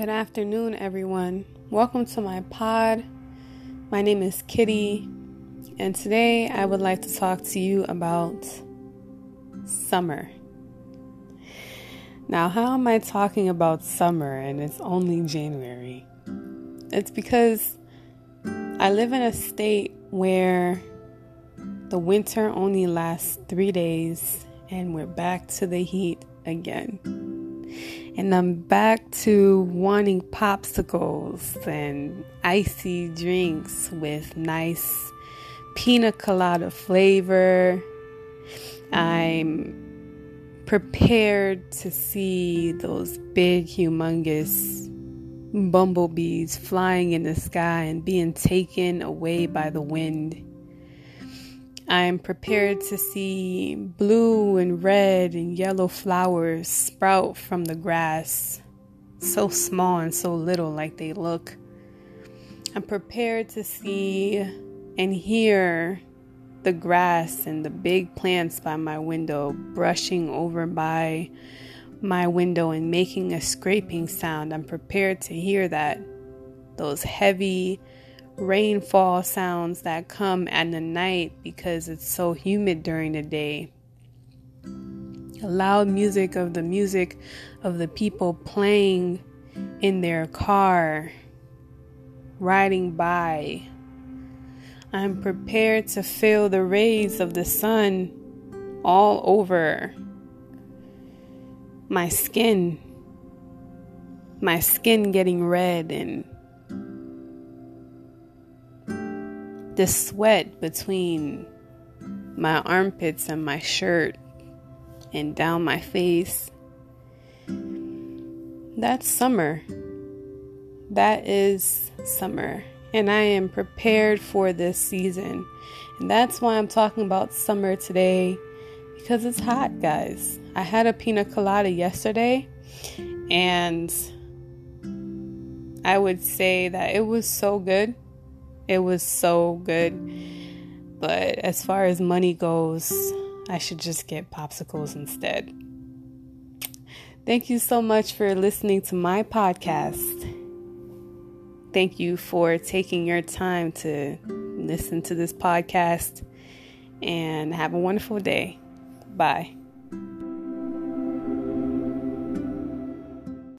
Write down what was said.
Good afternoon, everyone. Welcome to my pod. My name is Kitty, and today I would like to talk to you about summer. Now, how am I talking about summer and it's only January? It's because I live in a state where the winter only lasts 3 days and we're back to the heat again. And I'm back to wanting popsicles and icy drinks with nice pina colada flavor. I'm prepared to see those big, humongous bumblebees flying in the sky and being taken away by the wind. I'm prepared to see blue and red and yellow flowers sprout from the grass, so small and so little like they look. I'm prepared to see and hear the grass and the big plants by my window brushing over by my window and making a scraping sound. I'm prepared to hear that, those heavy rainfall sounds that come at the night because it's so humid during the day. The loud music of the people playing in their car, riding by. I'm prepared to feel the rays of the sun all over my skin. My skin getting red and the sweat between my armpits and my shirt and down my face. That's summer. That is summer. And I am prepared for this season. And that's why I'm talking about summer today, because it's hot, guys. I had a pina colada yesterday, and I would say that it was so good. It was so good, but as far as money goes, I should just get popsicles instead. Thank you so much for listening to my podcast. Thank you for taking your time to listen to this podcast, and have a wonderful day. Bye.